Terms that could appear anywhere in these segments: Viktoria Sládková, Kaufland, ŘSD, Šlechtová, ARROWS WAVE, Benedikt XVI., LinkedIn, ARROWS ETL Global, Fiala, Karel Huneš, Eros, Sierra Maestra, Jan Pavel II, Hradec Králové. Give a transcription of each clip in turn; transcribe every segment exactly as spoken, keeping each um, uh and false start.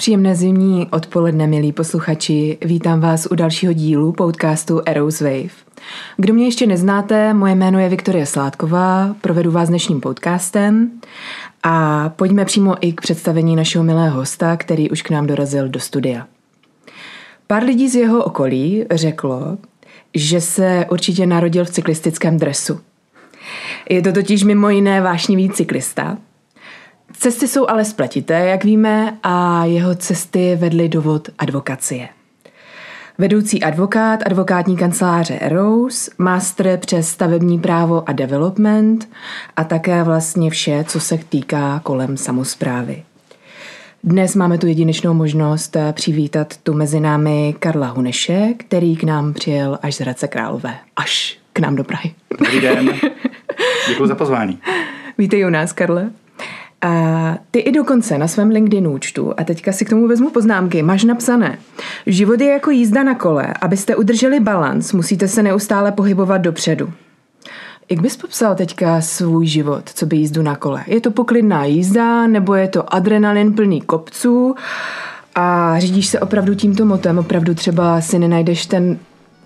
Příjemné zimní odpoledne, milí posluchači. Vítám vás u dalšího dílu podcastu ARROWS WAVE. Kdo mě ještě neznáte, moje jméno je Viktoria Sládková, provedu vás dnešním podcastem a pojďme přímo i k představení našeho milého hosta, který už k nám dorazil do studia. Pár lidí z jeho okolí řeklo, že se určitě narodil v cyklistickém dresu. Je to totiž mimo jiné vášnivý cyklista. Cesty jsou ale spletité, jak víme, a jeho cesty vedly do vod advokacie. Vedoucí advokát advokátní kanceláře ARROWS, master přes stavební právo a development a také vlastně vše, co se týká kolem samosprávy. Dnes máme tu jedinečnou možnost přivítat tu mezi námi Karla Huneše, který k nám přijel až z Hradce Králové, až k nám do Prahy. Dobrý den, děkuji za pozvání. Vítej u nás, Karle. A ty i dokonce na svém LinkedIn účtu, a teďka si k tomu vezmu poznámky, máš napsané: život je jako jízda na kole, abyste udrželi balanc, musíte se neustále pohybovat dopředu. Jak bys popsal teďka svůj život, co by jízdu na kole? Je to poklidná jízda, nebo je to adrenalin plný kopců a řídíš se opravdu tímto motem, opravdu třeba si nenajdeš ten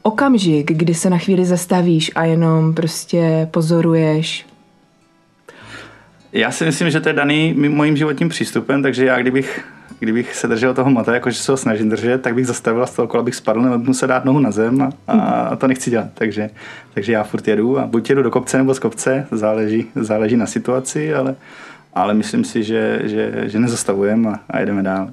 okamžik, kdy se na chvíli zastavíš a jenom prostě pozoruješ? Já si myslím, že to je daný mojím životním přístupem, takže já kdybych, kdybych se držel toho mota, jakože se ho snažím držet, tak bych zastavil z toho kola, bych spadl, nebo musel dát nohu na zem a, a to nechci dělat. Takže, takže já furt jedu a buď jedu do kopce nebo z kopce, záleží, záleží na situaci, ale, ale myslím si, že, že, že nezastavujeme a, a jedeme dál.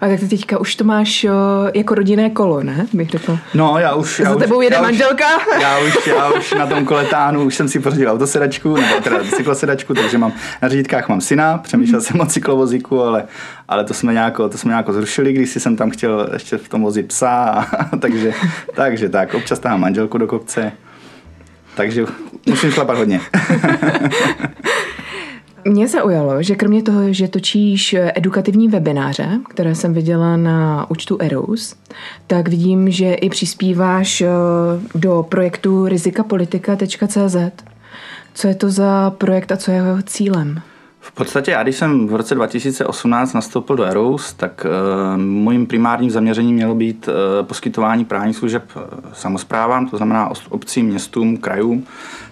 A tak ty teďka už to máš jako rodinné kolo, ne? Bych řekla. No, já už... Já za tebou už, jede já manželka? Už, já, už, já už na tom koletánu, už jsem si pořídil autosedačku, nebo teda cyklosedačku, takže mám, na řídítkách mám syna, přemýšlel jsem o cyklovozíku, ale, ale to jsme nějako, to jsme nějako zrušili, když jsem tam chtěl ještě v tom vozit psa, a, takže, takže tak, občas tahám manželku do kopce, takže musím šlapat hodně. Mě zaujalo, že kromě toho, že točíš edukativní webináře, které jsem viděla na účtu ARROWS, tak vidím, že i přispíváš do projektu rizikapolitika tečka cé zet. Co je to za projekt a co je jeho cílem? V podstatě já, když jsem v roce dva tisíce osmnáct nastoupil do ARROWS, tak e, mojím primárním zaměřením mělo být e, poskytování právních služeb samosprávám, to znamená obcím, městům, krajům,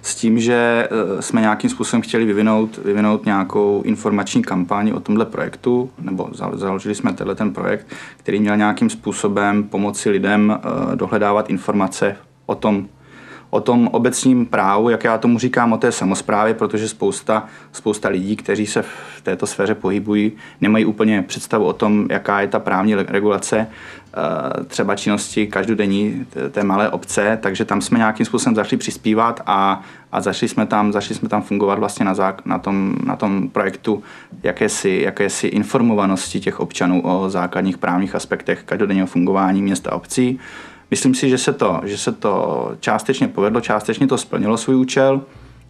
s tím, že e, jsme nějakým způsobem chtěli vyvinout, vyvinout nějakou informační kampaň o tomhle projektu, nebo založili jsme tenhle ten projekt, který měl nějakým způsobem pomoci lidem e, dohledávat informace o tom, o tom obecním právu, jak já tomu říkám, o té samosprávě, protože spousta, spousta lidí, kteří se v této sféře pohybují, nemají úplně představu o tom, jaká je ta právní regulace třeba činnosti každodenní té malé obce, takže tam jsme nějakým způsobem zašli přispívat a, a zašli, jsme tam, zašli jsme tam fungovat vlastně na, zák- na, tom, na tom projektu jakési, jakési informovanosti těch občanů o základních právních aspektech každodenního fungování města a obcí. Myslím si, že se to, že se to částečně povedlo, částečně to splnilo svůj účel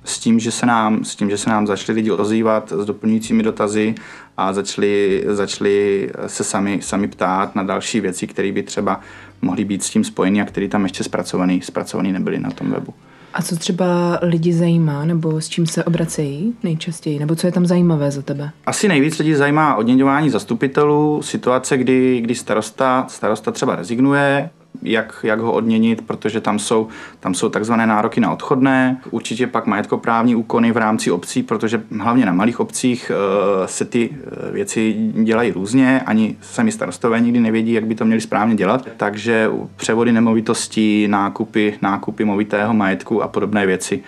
s tím, že se nám, s tím, že se nám začali lidi ozývat s doplňujícími dotazy a začali, začali se sami, sami ptát na další věci, které by třeba mohly být s tím spojeny a které tam ještě zpracované, zpracované nebyly na tom webu. A co třeba lidi zajímá, nebo s čím se obracejí nejčastěji, nebo co je tam zajímavé za tebe? Asi nejvíc lidí zajímá odměňování zastupitelů, situace, kdy, kdy starosta, starosta třeba rezignuje, Jak, jak ho odměnit, protože tam jsou, tam jsou takzvané nároky na odchodné. Určitě pak majetkoprávní úkony v rámci obcí, protože hlavně na malých obcích e, se ty věci dělají různě, ani sami starostové nikdy nevědí, jak by to měli správně dělat. Takže převody nemovitostí, nákupy, nákupy movitého majetku a podobné věci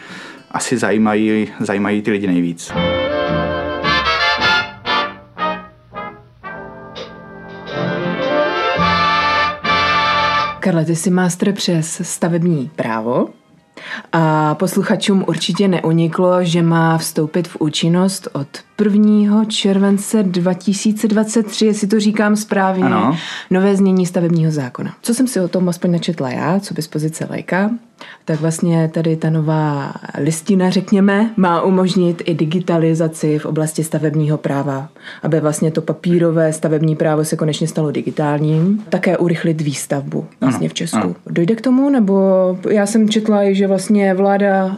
asi zajímají, zajímají ty lidi nejvíc. Karle, ty jsi master přes stavební právo a posluchačům určitě neuniklo, že má vstoupit v účinnost od prvního července dva tisíce dvacet tři, jestli to říkám správně, ano. Nové znění stavebního zákona. Co jsem si o tom aspoň načetla já, co by z pozice laika, tak vlastně tady ta nová listina, řekněme, má umožnit i digitalizaci v oblasti stavebního práva, aby vlastně to papírové stavební právo se konečně stalo digitálním, také urychlit výstavbu vlastně v Česku. Ano. Dojde k tomu, nebo já jsem četla, že vlastně vláda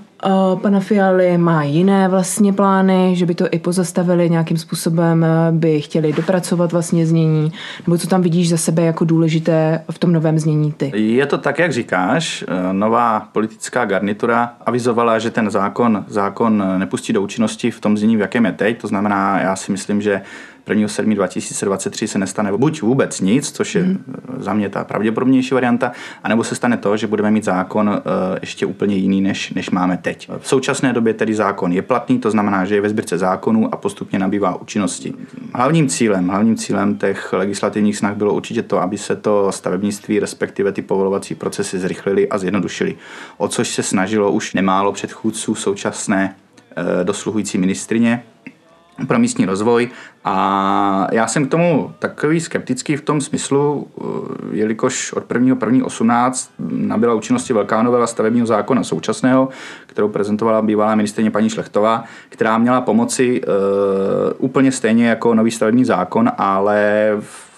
Pana Fialy má jiné vlastně plány, že by to i pozastavili, nějakým způsobem by chtěli dopracovat vlastně znění, nebo co tam vidíš za sebe jako důležité v tom novém znění ty? Je to tak, jak říkáš, nová politická garnitura avizovala, že ten zákon, zákon nepustí do účinnosti v tom znění, v jakém je teď, to znamená, já si myslím, že prvního června dva tisíce dvacet tři se nestane buď vůbec nic, což je hmm. za mě ta pravděpodobnější varianta, anebo se stane to, že budeme mít zákon ještě úplně jiný, než, než máme teď. V současné době tedy zákon je platný, to znamená, že je ve sbírce zákonů a postupně nabývá účinnosti. Hlavním cílem, hlavním cílem těch legislativních snah bylo určitě to, aby se to stavebnictví, respektive ty povolovací procesy zrychlily a zjednodušily, o což se snažilo už nemálo předchůdců současné dosluhující ministrině pro místní rozvoj. A já jsem k tomu takový skeptický v tom smyslu, jelikož od prvního června osmnáct nabyla účinnosti velká novela stavebního zákona současného, kterou prezentovala bývalá ministryně paní Šlechtová, která měla pomoci e, úplně stejně jako nový stavební zákon, ale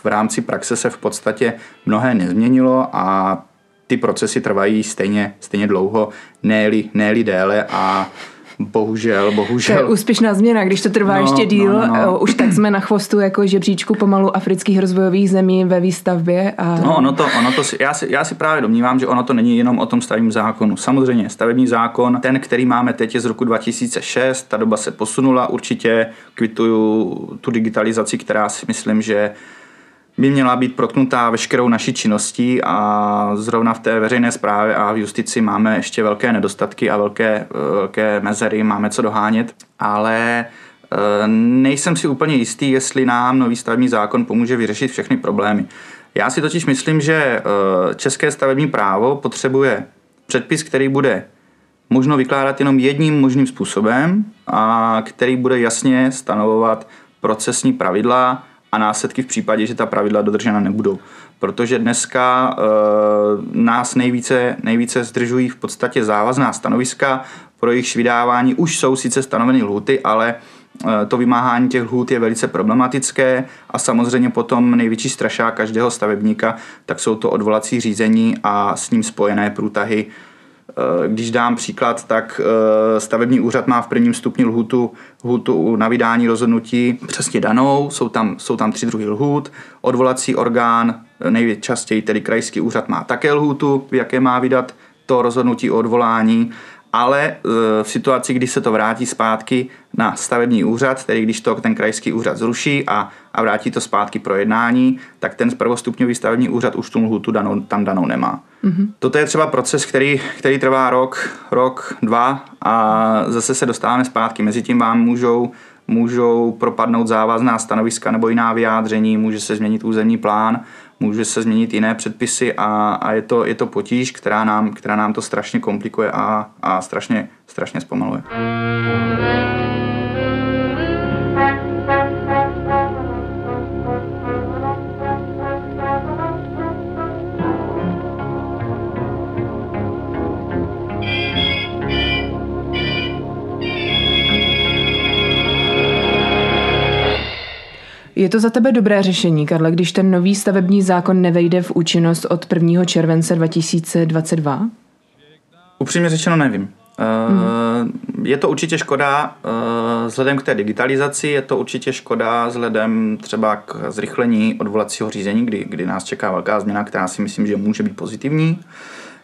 v rámci praxe se v podstatě mnohé nezměnilo a ty procesy trvají stejně, stejně dlouho, ne-li, ne-li déle a Bohužel, bohužel. To je úspěšná změna, když to trvá no, ještě díl. No, no. Už tak jsme na chvostu jako žebříčku pomalu afrických rozvojových zemí ve výstavbě. A... No, ono to, ono to, já, si, já si právě domnívám, že ono to není jenom o tom stavebním zákonu. Samozřejmě stavební zákon, ten, který máme teď, je z roku dva tisíce šest, ta doba se posunula, určitě kvituju tu digitalizaci, která si myslím, že by měla být protknutá veškerou naší činností a zrovna v té veřejné správě a v justici máme ještě velké nedostatky a velké, velké mezery, máme co dohánět, ale nejsem si úplně jistý, jestli nám nový stavební zákon pomůže vyřešit všechny problémy. Já si totiž myslím, že české stavební právo potřebuje předpis, který bude možno vykládat jenom jedním možným způsobem a který bude jasně stanovovat procesní pravidla a následky v případě, že ta pravidla dodržena nebudou. Protože dneska e, nás nejvíce, nejvíce zdržují v podstatě závazná stanoviska, pro jejich vydávání už jsou sice stanoveny lhůty, ale e, to vymáhání těch lhůt je velice problematické a samozřejmě potom největší strašák každého stavebníka, tak jsou to odvolací řízení a s ním spojené průtahy. Když dám příklad, tak stavební úřad má v prvním stupni lhůtu, lhůtu na vydání rozhodnutí přesně danou, jsou tam, jsou tam tři druhy lhůt, odvolací orgán, nejčastěji tedy krajský úřad má také lhůtu, v jaké má vydat to rozhodnutí o odvolání, ale v situaci, kdy se to vrátí zpátky na stavební úřad, tedy když to ten krajský úřad zruší a, a vrátí to zpátky pro jednání, tak ten prvostupňový stavební úřad už tu lhůtu danou, tam danou nemá. Mm-hmm. Toto je třeba proces, který, který trvá rok, rok, dva a zase se dostáváme zpátky. Mezitím vám můžou, můžou propadnout závazná stanoviska nebo jiná vyjádření, může se změnit územní plán, může se změnit jiné předpisy a, a je, to, je to potíž, která nám, která nám to strašně komplikuje a, a strašně, strašně zpomaluje. Je to za tebe dobré řešení, Karle, když ten nový stavební zákon nevejde v účinnost od prvního července dva tisíce dvacet dva? Upřímně řečeno nevím. Mm. Je to určitě škoda vzhledem k té digitalizaci, je to určitě škoda vzhledem třeba k zrychlení odvolacího řízení, kdy, kdy nás čeká velká změna, která si myslím, že může být pozitivní.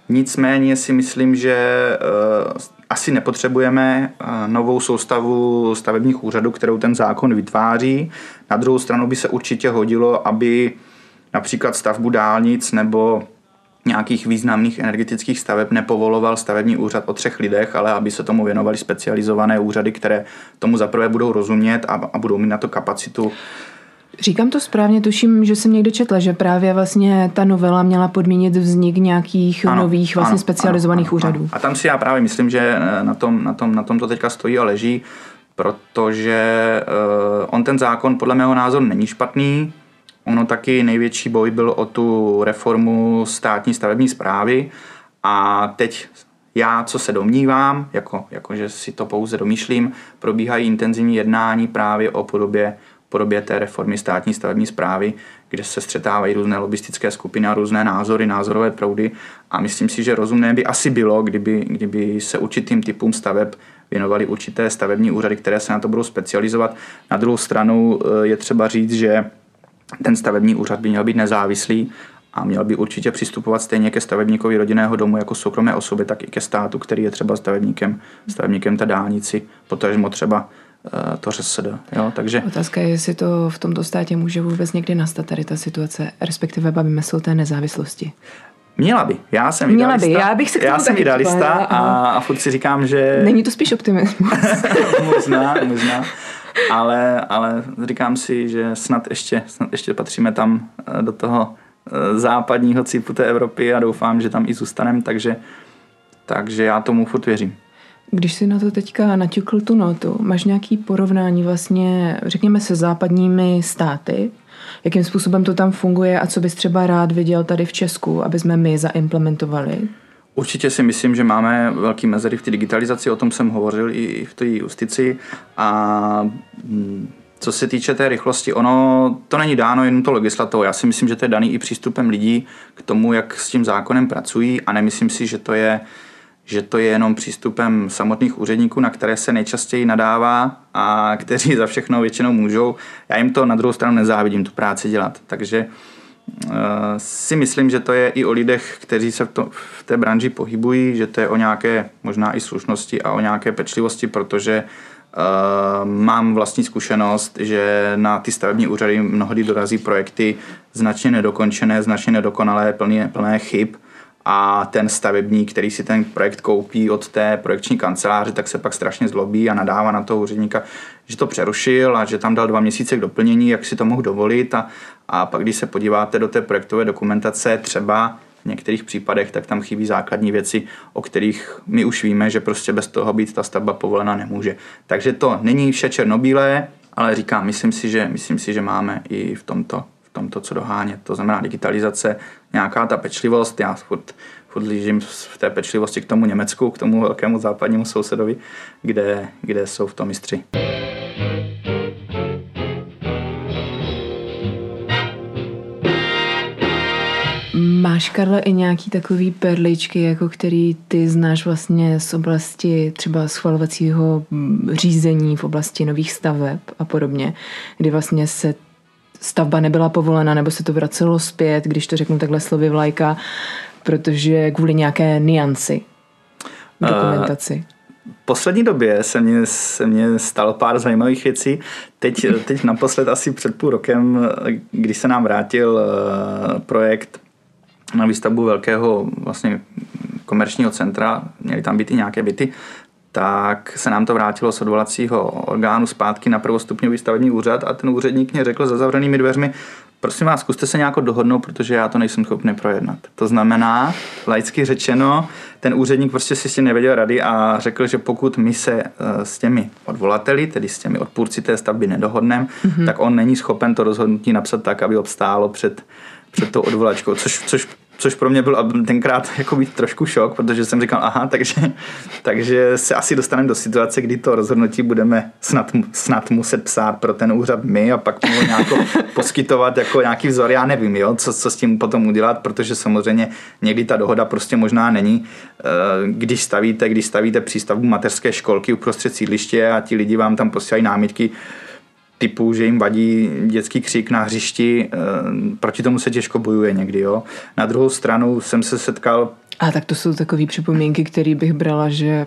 Nicméně si myslím, že asi nepotřebujeme novou soustavu stavebních úřadů, kterou ten zákon vytváří. Na druhou stranu by se určitě hodilo, aby například stavbu dálnic nebo nějakých významných energetických staveb nepovoloval stavební úřad o třech lidech, ale aby se tomu věnovaly specializované úřady, které tomu zaprvé budou rozumět a, a budou mít na to kapacitu. Říkám to správně, tuším, že jsem někde četla, že právě vlastně ta novela měla podmínit vznik nějakých ano, nových vlastně ano, specializovaných ano, ano, úřadů. Ano. A tam si já právě myslím, že na tom, na tom, na tom to teďka stojí a leží, protože uh, on ten zákon podle mého názoru není špatný. Ono taky největší boj byl o tu reformu státní stavební správy a teď já, co se domnívám, jako, jako že si to pouze domýšlím, probíhají intenzivní jednání právě o podobě podobě té reformy státní stavební správy, kde se střetávají různé lobbistické skupiny a různé názory, názorové proudy. A myslím si, že rozumné by asi bylo, kdyby, kdyby se určitým typům staveb věnovaly určité stavební úřady, které se na to budou specializovat. Na druhou stranu je třeba říct, že ten stavební úřad by měl být nezávislý a měl by určitě přistupovat stejně ke stavebníkovi rodinného domu jako soukromé osoby, tak i ke státu, který je třeba stavebníkem, stavebníkem té dálnici, potažmo třeba to ŘSD. Jo, takže... Otázka je, jestli to v tomto státě může vůbec někdy nastat tady ta situace, respektive bavíme se o té nezávislosti. Měla by. Já jsem Měla idealista. By. Já bych se k tomu Já jsem idealista a, a furt si říkám, že... Není to spíš optimismus. možná, možná. Ale, ale říkám si, že snad ještě, snad ještě patříme tam do toho západního cípu té Evropy a doufám, že tam i zůstaneme, takže, takže já tomu furt věřím. Když si na to teďka naťukl tu notu, máš nějaké porovnání vlastně, řekněme, se západními státy, jakým způsobem to tam funguje a co bys třeba rád viděl tady v Česku, aby jsme my zaimplementovali? Určitě si myslím, že máme velký mezery v té digitalizaci, o tom jsem hovořil i v té justici a co se týče té rychlosti, ono to není dáno jenom to legislativou. Já si myslím, že to je daný i přístupem lidí k tomu, jak s tím zákonem pracují a nemyslím si, že to je že to je jenom přístupem samotných úředníků, na které se nejčastěji nadává a kteří za všechno většinou můžou. Já jim to na druhou stranu nezávidím tu práci dělat. Takže uh, si myslím, že to je i o lidech, kteří se v, to, v té branži pohybují, že to je o nějaké možná i slušnosti a o nějaké pečlivosti, protože Uh, mám vlastní zkušenost, že na ty stavební úřady mnohdy dorazí projekty značně nedokončené, značně nedokonalé, plné, plné chyb a ten stavebník, který si ten projekt koupí od té projekční kanceláře, tak se pak strašně zlobí a nadává na toho úředníka, že to přerušil a že tam dal dva měsíce k doplnění, jak si to mohl dovolit a, a pak, když se podíváte do té projektové dokumentace třeba v některých případech, tak tam chybí základní věci, o kterých my už víme, že prostě bez toho být ta stavba povolena nemůže. Takže to není vše černobílé, ale říkám, myslím si, že, myslím si, že máme i v tomto, v tomto co dohánět. To znamená digitalizace, nějaká ta pečlivost. Já furt, furt lížím v té pečlivosti k tomu Německu, k tomu velkému západnímu sousedovi, kde, kde jsou v tom mistři. Máš, Karle, i nějaký takový perličky, jako který ty znáš vlastně z oblasti třeba schvalovacího řízení v oblasti nových staveb a podobně, kdy vlastně se stavba nebyla povolena nebo se to vracelo zpět, když to řeknu takhle slovy vlajka, protože kvůli nějaké nianci v dokumentaci. Uh. V poslední době se mně, se mně stalo pár zajímavých věcí. Teď, teď naposled asi před půl rokem, když se nám vrátil projekt na výstavbu velkého vlastně komerčního centra, měly tam být i nějaké byty, tak se nám to vrátilo z odvolacího orgánu zpátky na prvostupňový stavební úřad a ten úředník mě řekl za zavřenými dveřmi: prosím vás, zkuste se nějak dohodnout, protože já to nejsem schopný projednat. To znamená, laicky řečeno, ten úředník prostě si s tím nevěděl rady a řekl, že pokud my se s těmi odvolateli, tedy s těmi odpůrci té stavby nedohodneme, mm-hmm. tak on není schopen to rozhodnutí napsat tak, aby obstálo před, před tou odvolačkou, což, což Což pro mě byl tenkrát jako být trošku šok, protože jsem říkal, aha, takže, takže se asi dostaneme do situace, kdy to rozhodnutí budeme snad, snad muset psát pro ten úřad my a pak mu nějak poskytovat jako nějaký vzor, já nevím, jo, co, co s tím potom udělat, protože samozřejmě někdy ta dohoda prostě možná není. Když stavíte, když stavíte přístavbu mateřské školky uprostřed sídliště a ti lidi vám tam posílají námitky, typu, že jim vadí dětský křik na hřišti, proti tomu se těžko bojuje někdy, jo. Na druhou stranu jsem se setkal... A tak to jsou takové připomínky, které bych brala, že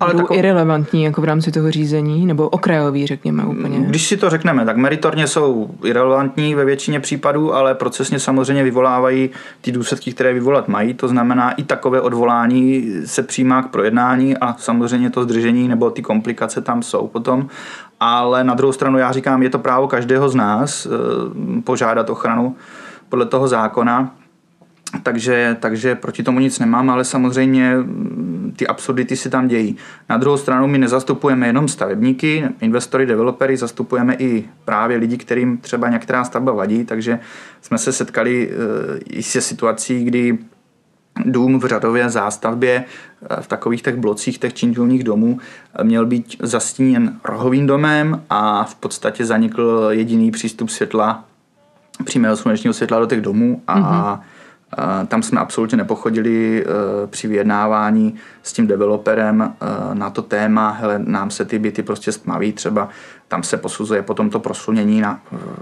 ale budou tako... irelevantní jako v rámci toho řízení, nebo okrajový, řekněme úplně. Když si to řekneme, tak meritorně jsou irelevantní ve většině případů, ale procesně samozřejmě vyvolávají ty důsledky, které vyvolat mají, to znamená i takové odvolání se přijímá k projednání a samozřejmě to zdržení nebo ty komplikace tam jsou potom. Ale na druhou stranu já říkám, je to právo každého z nás požádat ochranu podle toho zákona, takže, takže proti tomu nic nemám, ale samozřejmě ty absurdity si tam dějí. Na druhou stranu my nezastupujeme jenom stavebníky, investory, developery, zastupujeme i právě lidi, kterým třeba některá stavba vadí, takže jsme se setkali i se situací, kdy dům v řadové zástavbě v takových těch blocích, těch činžovních domů měl být zastíněn rohovým domem a v podstatě zanikl jediný přístup světla přímého slunečního světla do těch domů a mm-hmm. tam jsme absolutně nepochodili při vyjednávání s tím developerem na to téma, hele, nám se ty byty prostě stmaví třeba, tam se posuzuje potom to prosunění na,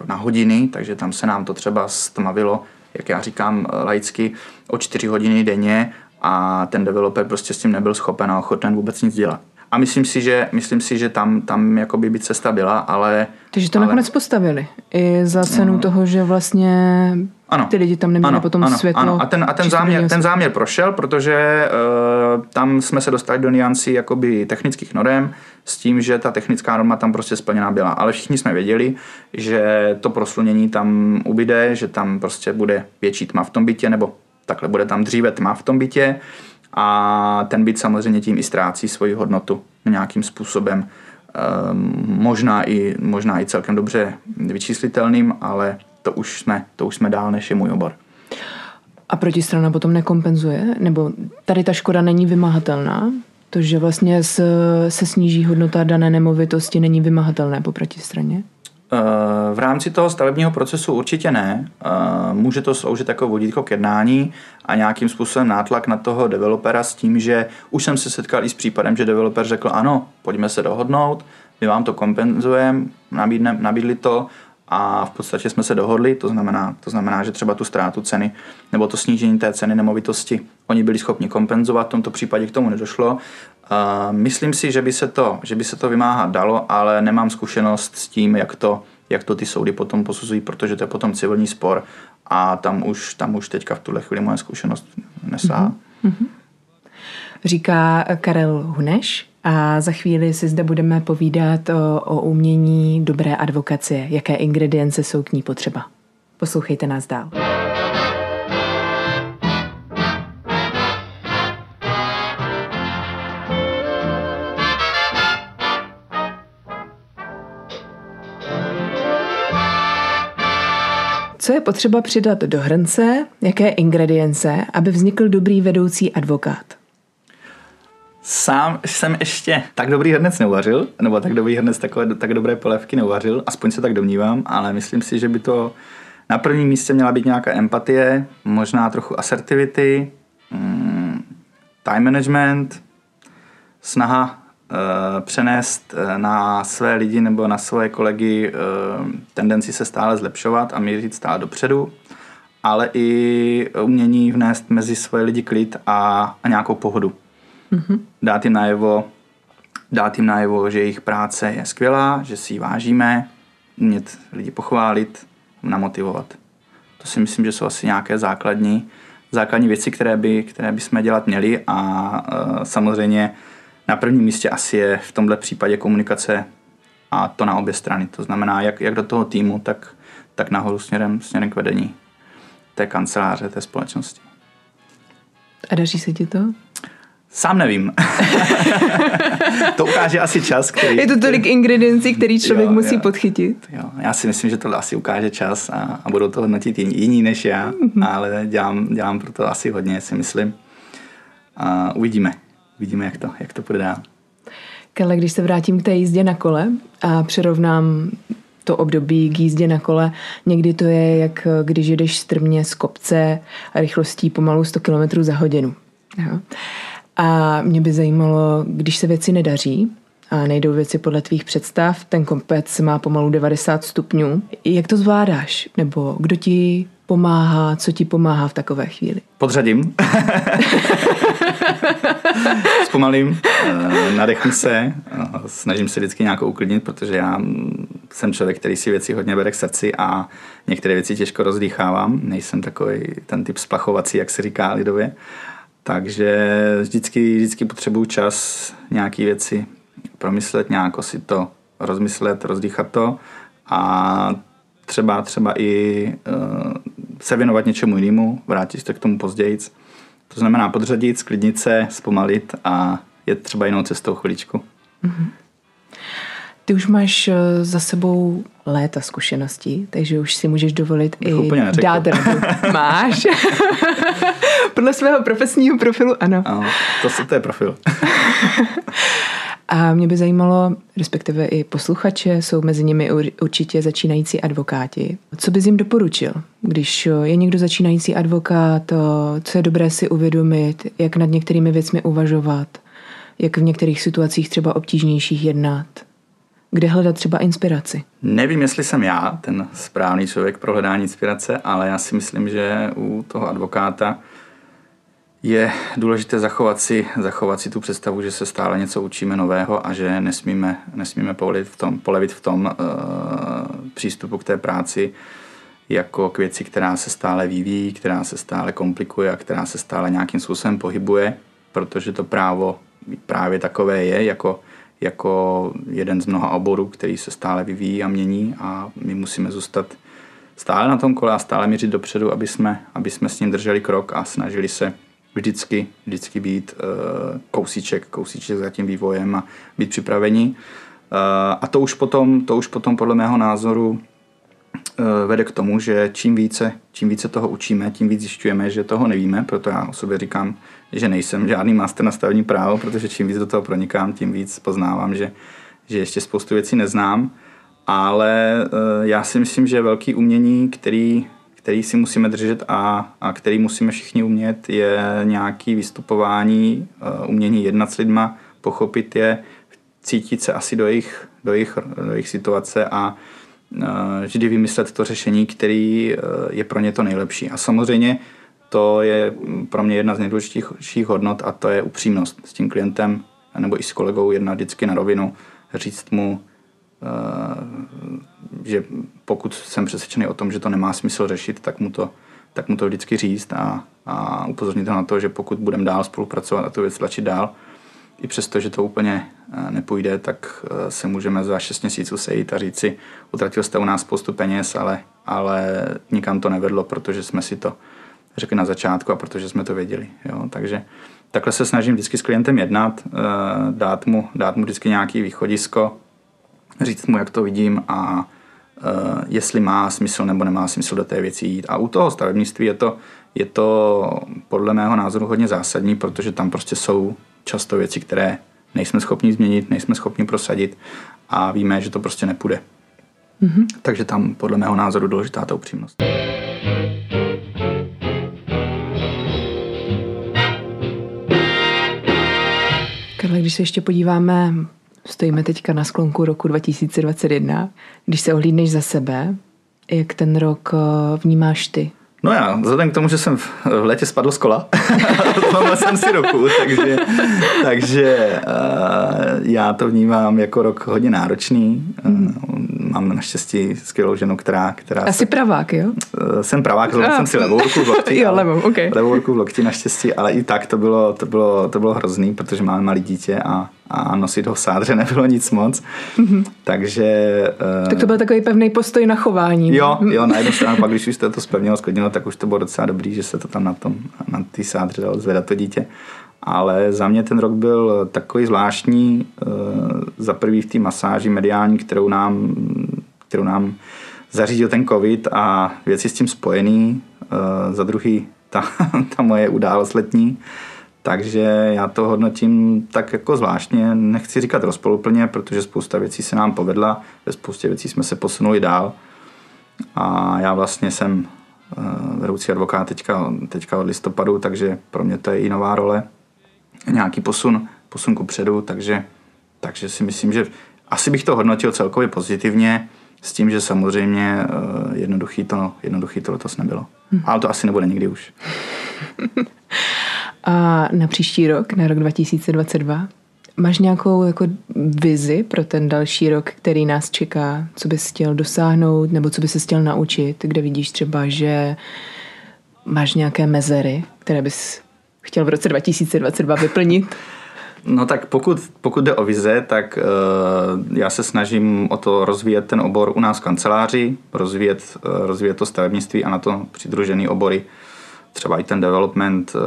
na hodiny, takže tam se nám to třeba stmavilo, jak já říkám laicky, o čtyři hodiny denně a ten developer prostě s tím nebyl schopen a ochoten vůbec nic dělat. A myslím si, že, myslím si, že tam, tam jakoby by cesta byla, ale... Takže to ale... nakonec postavili. I za cenu mm. toho, že vlastně ano, ty lidi tam neměli ano, potom ano, světlo. Ano. A ten, a ten, záměr, ten záměr prošel, protože uh, tam jsme se dostali do nuancí jakoby technických norem s tím, že ta technická norma tam prostě splněná byla. Ale všichni jsme věděli, že to proslunění tam ubyde, že tam prostě bude větší tma v tom bytě, nebo takhle bude tam dříve tma v tom bytě. A ten byt samozřejmě tím i ztrácí svoji hodnotu nějakým způsobem. Možná i, možná i celkem dobře vyčíslitelným, ale to už jsme, to už jsme dál než je můj obor. A protistrana potom nekompenzuje? Nebo tady ta škoda není vymahatelná? To, že vlastně se sníží hodnota dané nemovitosti, není vymahatelné po protistraně? V rámci toho stavebního procesu určitě ne. Může to sloužit jako vodítko k jednání a nějakým způsobem nátlak na toho developera s tím, že už jsem se setkal i s případem, že developer řekl ano, pojďme se dohodnout, my vám to kompenzujeme, nabídne, nabídli to a v podstatě jsme se dohodli, to znamená, to znamená, že třeba tu ztrátu ceny nebo to snížení té ceny nemovitosti oni byli schopni kompenzovat, v tomto případě k tomu nedošlo. Uh, myslím si, že by se to, že by se to vymáhat dalo, ale nemám zkušenost s tím, jak to, jak to ty soudy potom posuzují, protože to je potom civilní spor a tam už, tam už teďka v tuhle chvíli moje zkušenost nesáhá. Uh-huh. Uh-huh. Říká Karel Huneš a za chvíli si zde budeme povídat o, o umění dobré advokacie, jaké ingredience jsou k ní potřeba. Poslouchejte nás dál. Co je potřeba přidat do hrnce, jaké ingredience, aby vznikl dobrý vedoucí advokát? Sám jsem ještě tak dobrý hrnec neuvařil, nebo tak dobrý hrnec takové, tak dobré polévky neuvařil, aspoň se tak domnívám, ale myslím si, že by to na prvním místě měla být nějaká empatie, možná trochu asertivity, time management, snaha přenést na své lidi nebo na své kolegy tendenci se stále zlepšovat a mířit stále dopředu, ale i umění vnést mezi své lidi klid a, a nějakou pohodu. Mm-hmm. Dát jim najevo, dát jim najevo, že jejich práce je skvělá, že si ji vážíme, umět lidi pochválit, namotivovat. To si myslím, že jsou asi nějaké základní, základní věci, které by, které by jsme dělat měli a, a samozřejmě na prvním místě asi je v tomhle případě komunikace a to na obě strany. To znamená, jak, jak do toho týmu, tak, tak nahoru směrem, směrem k vedení té kanceláře, té společnosti. A daří se ti to? Sám nevím. To ukáže asi čas. Který... Je to tolik ingrediencí, který člověk jo, musí jo, podchytit. Jo. Já si myslím, že to asi ukáže čas a, a budou to hodnotit jiní než já, mm-hmm. ale dělám, dělám pro to asi hodně, si myslím. A uvidíme. Vidíme, jak to, jak to půjde dál. Karle, když se vrátím k té jízdě na kole a přirovnám to období k jízdě na kole, někdy to je, jak když jedeš strmě z kopce a rychlostí pomalu sto kilometrů za hodinu. Jo. A mě by zajímalo, když se věci nedaří a nejdou věci podle tvých představ, ten kopec má pomalu devadesát stupňů. Jak to zvládáš? Nebo kdo ti pomáhá, co ti pomáhá v takové chvíli? Podřadím. Zpomalím, nadechnu se, snažím se vždycky nějak uklidnit, protože já jsem člověk, který si věci hodně bere k srdci a některé věci těžko rozdýchávám. Nejsem takový ten typ splachovací, jak se říká lidově. Takže vždycky, vždycky potřebuju čas nějaký věci promyslet, nějak si to rozmyslet, rozdýchat to a třeba, třeba i uh, se věnovat něčemu jinému, vrátit se k tomu později. To znamená podřadit, sklidnit se, zpomalit a jet třeba jinou cestou chviličku. Mm-hmm. Ty už máš za sebou léta zkušeností, takže už si můžeš dovolit i dát radu. Máš? Podle svého profesního profilu, ano. ano to, to je profil. A mě by zajímalo, respektive i posluchače, jsou mezi nimi určitě začínající advokáti. Co bys jim doporučil, když je někdo začínající advokát, co je dobré si uvědomit, jak nad některými věcmi uvažovat, jak v některých situacích třeba obtížnějších jednat? Kde hledat třeba inspiraci? Nevím, jestli jsem já ten správný člověk pro hledání inspirace, ale já si myslím, že u toho advokáta je důležité zachovat si, zachovat si tu představu, že se stále něco učíme nového a že nesmíme, nesmíme polevit v tom, polevit v tom e, přístupu k té práci jako k věci, která se stále vyvíjí, která se stále komplikuje a která se stále nějakým způsobem pohybuje, protože to právo právě takové je, jako, jako jeden z mnoha oborů, který se stále vyvíjí a mění, a my musíme zůstat stále na tom kole a stále mířit dopředu, aby jsme, aby jsme s ním drželi krok a snažili se Vždycky, vždycky být uh, kousíček, kousíček za tím vývojem a být připraveni. Uh, a to už potom, to už potom podle mého názoru uh, vede k tomu, že čím více, čím více toho učíme, tím víc zjišťujeme, že toho nevíme, proto já o sobě říkám, že nejsem žádný master na stavební právo, protože čím víc do toho pronikám, tím víc poznávám, že, že ještě spoustu věcí neznám, ale uh, já si myslím, že velký umění, který který si musíme držet a, a který musíme všichni umět, je nějaké vystupování, umění jednat s lidma, pochopit je, cítit se asi do jejich, do jejich, do jejich situace a vždy vymyslet to řešení, který je pro ně to nejlepší. A samozřejmě to je pro mě jedna z nejdůležitějších hodnot, a to je upřímnost s tím klientem nebo i s kolegou jednat vždycky na rovinu, říct mu, že pokud jsem přesvědčený o tom, že to nemá smysl řešit, tak mu to, tak mu to vždycky říct a, a upozornit ho na to, že pokud budeme dál spolupracovat a tu věc tlačit dál, i přesto, že to úplně nepůjde, tak se můžeme za šest měsíců sejít a říct si, utratil jste u nás spoustu peněz, ale, ale nikam to nevedlo, protože jsme si to řekli na začátku a protože jsme to věděli. Jo? Takže takhle se snažím vždycky s klientem jednat, dát mu, dát mu vždycky nějaký východisko, říct mu, jak to vidím a uh, jestli má smysl nebo nemá smysl do té věci jít. A u toho stavebnictví je to, je to podle mého názoru hodně zásadní, protože tam prostě jsou často věci, které nejsme schopni změnit, nejsme schopni prosadit a víme, že to prostě nepůjde. Mm-hmm. Takže tam podle mého názoru důležitá ta upřímnost. Karle, když se ještě podíváme, stojíme teďka na sklonku roku dva tisíce dvacet jedna. Když se ohlídneš za sebe, jak ten rok vnímáš ty? No já, vzhledem k tomu, že jsem v létě spadl z kola, zlomil jsem si ruku, takže, takže uh, já to vnímám jako rok hodně náročný. Mm. Uh, mám naštěstí skvělou ženu, která... která Asi se, pravák, jo? Uh, jsem pravák, zlomil jsem si levou ruku v lokti. Jo, levou, okay. Levou ruku v lokti naštěstí, ale i tak to bylo, to bylo, to bylo hrozný, protože máme malé dítě a a nosit ho v sádře nebylo nic moc. Mm-hmm. Takže... Uh, tak to byl takový pevný postoj na chování. Jo, jo, na jednu stranu, pak když už jste to spevnilo, sklidnilo, tak už to bylo docela dobrý, že se to tam na tom, na té sádře dalo zvedat to dítě. Ale za mě ten rok byl takový zvláštní, uh, za prvý v té masáži mediální, kterou nám, kterou nám zařídil ten covid a věci s tím spojený, uh, za druhý ta, ta moje událost letní. Takže já to hodnotím tak jako zvláštně, nechci říkat rozporuplně, protože spousta věcí se nám povedla, ve spoustě věcí jsme se posunuli dál a já vlastně jsem vedoucí advokát teďka, teďka od listopadu, takže pro mě to je i nová role, nějaký posun, posun kupředu, takže, takže si myslím, že asi bych to hodnotil celkově pozitivně, s tím, že samozřejmě jednoduchý to, jednoduchý to letos nebylo. Hmm. Ale to asi nebude nikdy už. A na příští rok, na rok dva tisíce dvacet dva, máš nějakou jako vizi pro ten další rok, který nás čeká? Co bys chtěl dosáhnout nebo co bys se chtěl naučit? Kde vidíš třeba, že máš nějaké mezery, které bys chtěl v roce dva tisíce dvacet dva vyplnit? No tak pokud, pokud jde o vize, tak uh, já se snažím o to rozvíjet ten obor u nás v kanceláři, rozvíjet, uh, rozvíjet to stavebnictví a na to přidružený obory, třeba i ten development uh,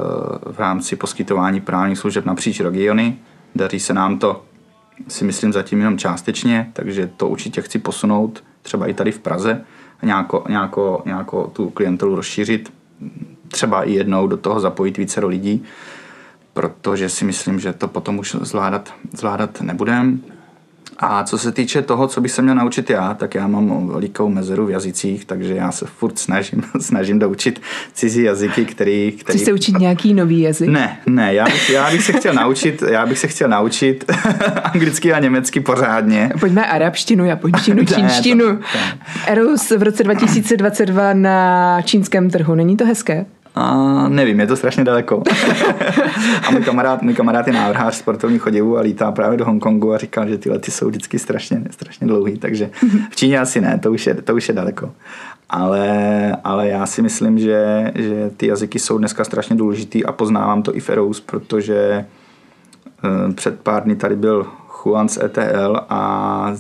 v rámci poskytování právních služeb napříč regiony. Daří se nám to, si myslím, zatím jenom částečně, takže to určitě chci posunout třeba i tady v Praze a nějako, nějako, nějako tu klientelu rozšířit, třeba i jednou do toho zapojit vícero lidí. protože si myslím, že to potom už zvládat, zvládat nebudem. A co se týče toho, co bych se měl naučit já, tak já mám velikou mezeru v jazycích, takže já se furt snažím, snažím doučit cizí jazyky, který... který... Chci se učit nějaký nový jazyk? Ne, ne, já bych, já bych se chtěl naučit, já bych se chtěl naučit anglicky a německy pořádně. Pojďme arabštinu, japonštinu, čínštinu. Ne, to, to. Eros v roce dva tisíce dvacet dva na čínském trhu, není to hezké? A nevím, je to strašně daleko. A můj kamarád, můj kamarád je návrhář sportovních oděvů a lítá právě do Hongkongu a říkal, že ty lety jsou vždycky strašně, strašně dlouhý, takže v Číně asi ne, to už je, to už je daleko. Ale, ale já si myslím, že, že ty jazyky jsou dneska strašně důležitý a poznávám to i v Eros, protože před pár dny tady byl Juan z E T L a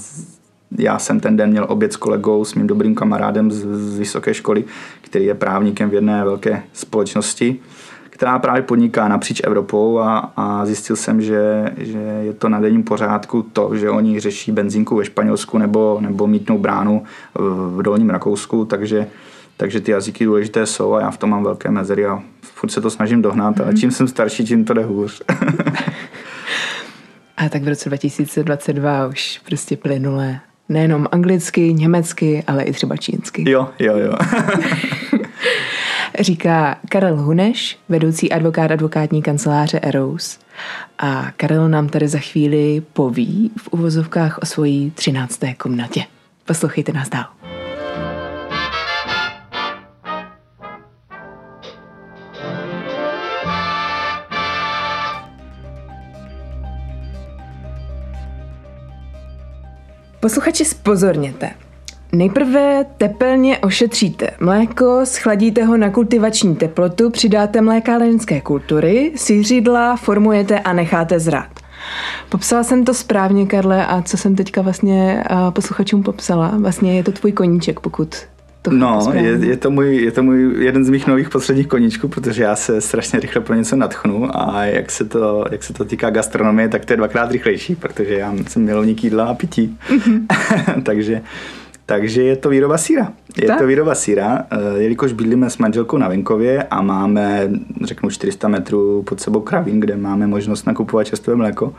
já jsem ten den měl oběd s kolegou, s mým dobrým kamarádem z, z vysoké školy, který je právníkem v jedné velké společnosti, která právě podniká napříč Evropou a, a zjistil jsem, že, že je to na denním pořádku to, že oni řeší benzínku ve Španělsku nebo, nebo mýtnou bránu v Dolním Rakousku, takže, takže ty jazyky důležité jsou a já v tom mám velké mezery a furt se to snažím dohnat, ale čím jsem starší, tím to jde hůř. A tak v roce dva tisíce dvacet dva už prostě plynulé. Nejenom anglicky, německy, ale i třeba čínsky. Jo, jo, jo. Říká Karel Huneš, vedoucí advokát advokátní kanceláře Eros. A Karel nám tady za chvíli poví v uvozovkách o svojí třinácté komnatě. Poslouchejte nás dál. Posluchači, spozorněte. Nejprve tepelně ošetříte mléko, schladíte ho na kultivační teplotu, přidáte mlékárenské kultury, sířidla, formujete a necháte zrát. Popsala jsem to správně, Karle, a co jsem teďka vlastně posluchačům popsala? Vlastně je to tvůj koníček, pokud... No, je, je, to můj, je to můj jeden z mých nových posledních koníčků, protože já se strašně rychle pro něco nadchnu a jak se to, jak se to týká gastronomie, tak to je dvakrát rychlejší, protože já jsem milovník jídla a pití. Mm-hmm. takže, takže je to výroba sýra. Je tak? to výroba sýra, jelikož bydlíme s manželkou na venkově a máme, řeknu, čtyři sta metrů pod sebou kravín, kde máme možnost nakupovat čerstvé mléko,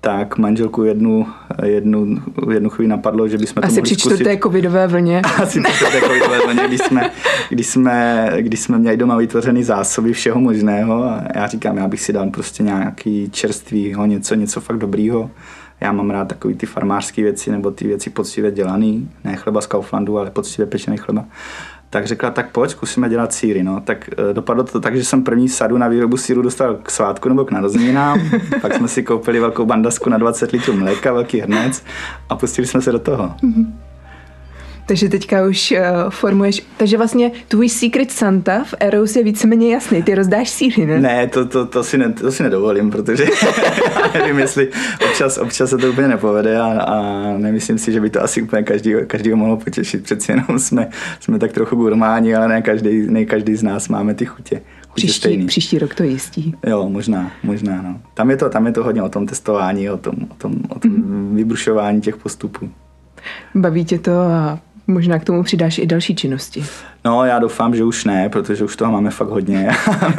tak manželku jednu, jednu, jednu chvíli napadlo, že bychom to asi mohli zkusit. Asi při čtvrté covidové vlně. Asi při čtvrté covidové vlně, když jsme, když, jsme, když jsme měli doma vytvořený zásoby všeho možného. A já říkám, já bych si dal prostě nějaký čerstvýho, něco, něco fakt dobrýho. Já mám rád takový ty farmářské věci, nebo ty věci poctivě dělaný. Ne chleba z Kauflandu, ale poctivě pečený chleba. Tak řekla, tak pojď, zkusíme dělat sýry. No. Tak dopadlo to tak, že jsem první sadu na výrobu sýru dostal k svátku nebo k narozeninám. Pak jsme si koupili velkou bandasku na dvacet litrů mléka, velký hrnec a pustili jsme se do toho. Mm-hmm. Takže teďka už uh, formuješ... Takže vlastně tvůj secret Santa v Eros je víceméně jasný. Ty rozdáš sýry, ne? Ne, to, to, to, si, ne, to si nedovolím, protože já nevím, jestli občas, občas se to úplně nepovede a, a nemyslím si, že by to asi úplně každýho, každýho mohlo potěšit. Přeci jenom jsme, jsme tak trochu gurmáni, ale ne každý, ne každý z nás máme ty chutě. Příští, příští rok to jistí. Jo, možná, možná, no. Tam je to, tam je to hodně o tom testování, o tom, o tom, o tom mm-hmm. vybrušování těch postupů. Baví tě to a... Možná k tomu přidáš i další činnosti. No, já doufám, že už ne, protože už toho máme fakt hodně.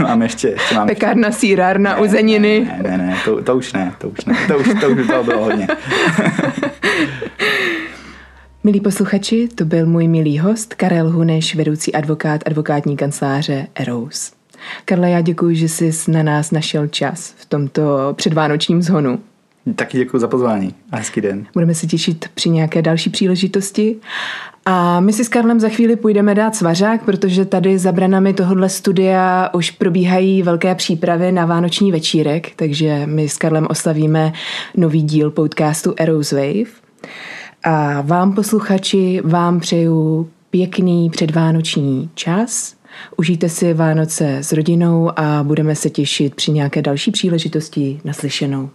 máme ještě, ještě máme Pekárna, ještě... sýrárna, ne, uzeniny. Ne, ne, ne, to, to už ne, to už ne. To už, to už by toho bylo hodně. Milí posluchači, to byl můj milý host Karel Huneš, vedoucí advokát advokátní kanceláře Eros. Karle, já děkuji, že jsi na nás našel čas v tomto předvánočním zhonu. Taky děkuji za pozvání a hezký den. Budeme se těšit při nějaké další příležitosti. A my si s Karlem za chvíli půjdeme dát svařák, protože tady za branami tohohle studia už probíhají velké přípravy na vánoční večírek, takže my s Karlem oslavíme nový díl podcastu ARROWS WAVE. A vám, posluchači, vám přeju pěkný předvánoční čas. Užijte si Vánoce s rodinou a budeme se těšit při nějaké další příležitosti. Naslyšenou.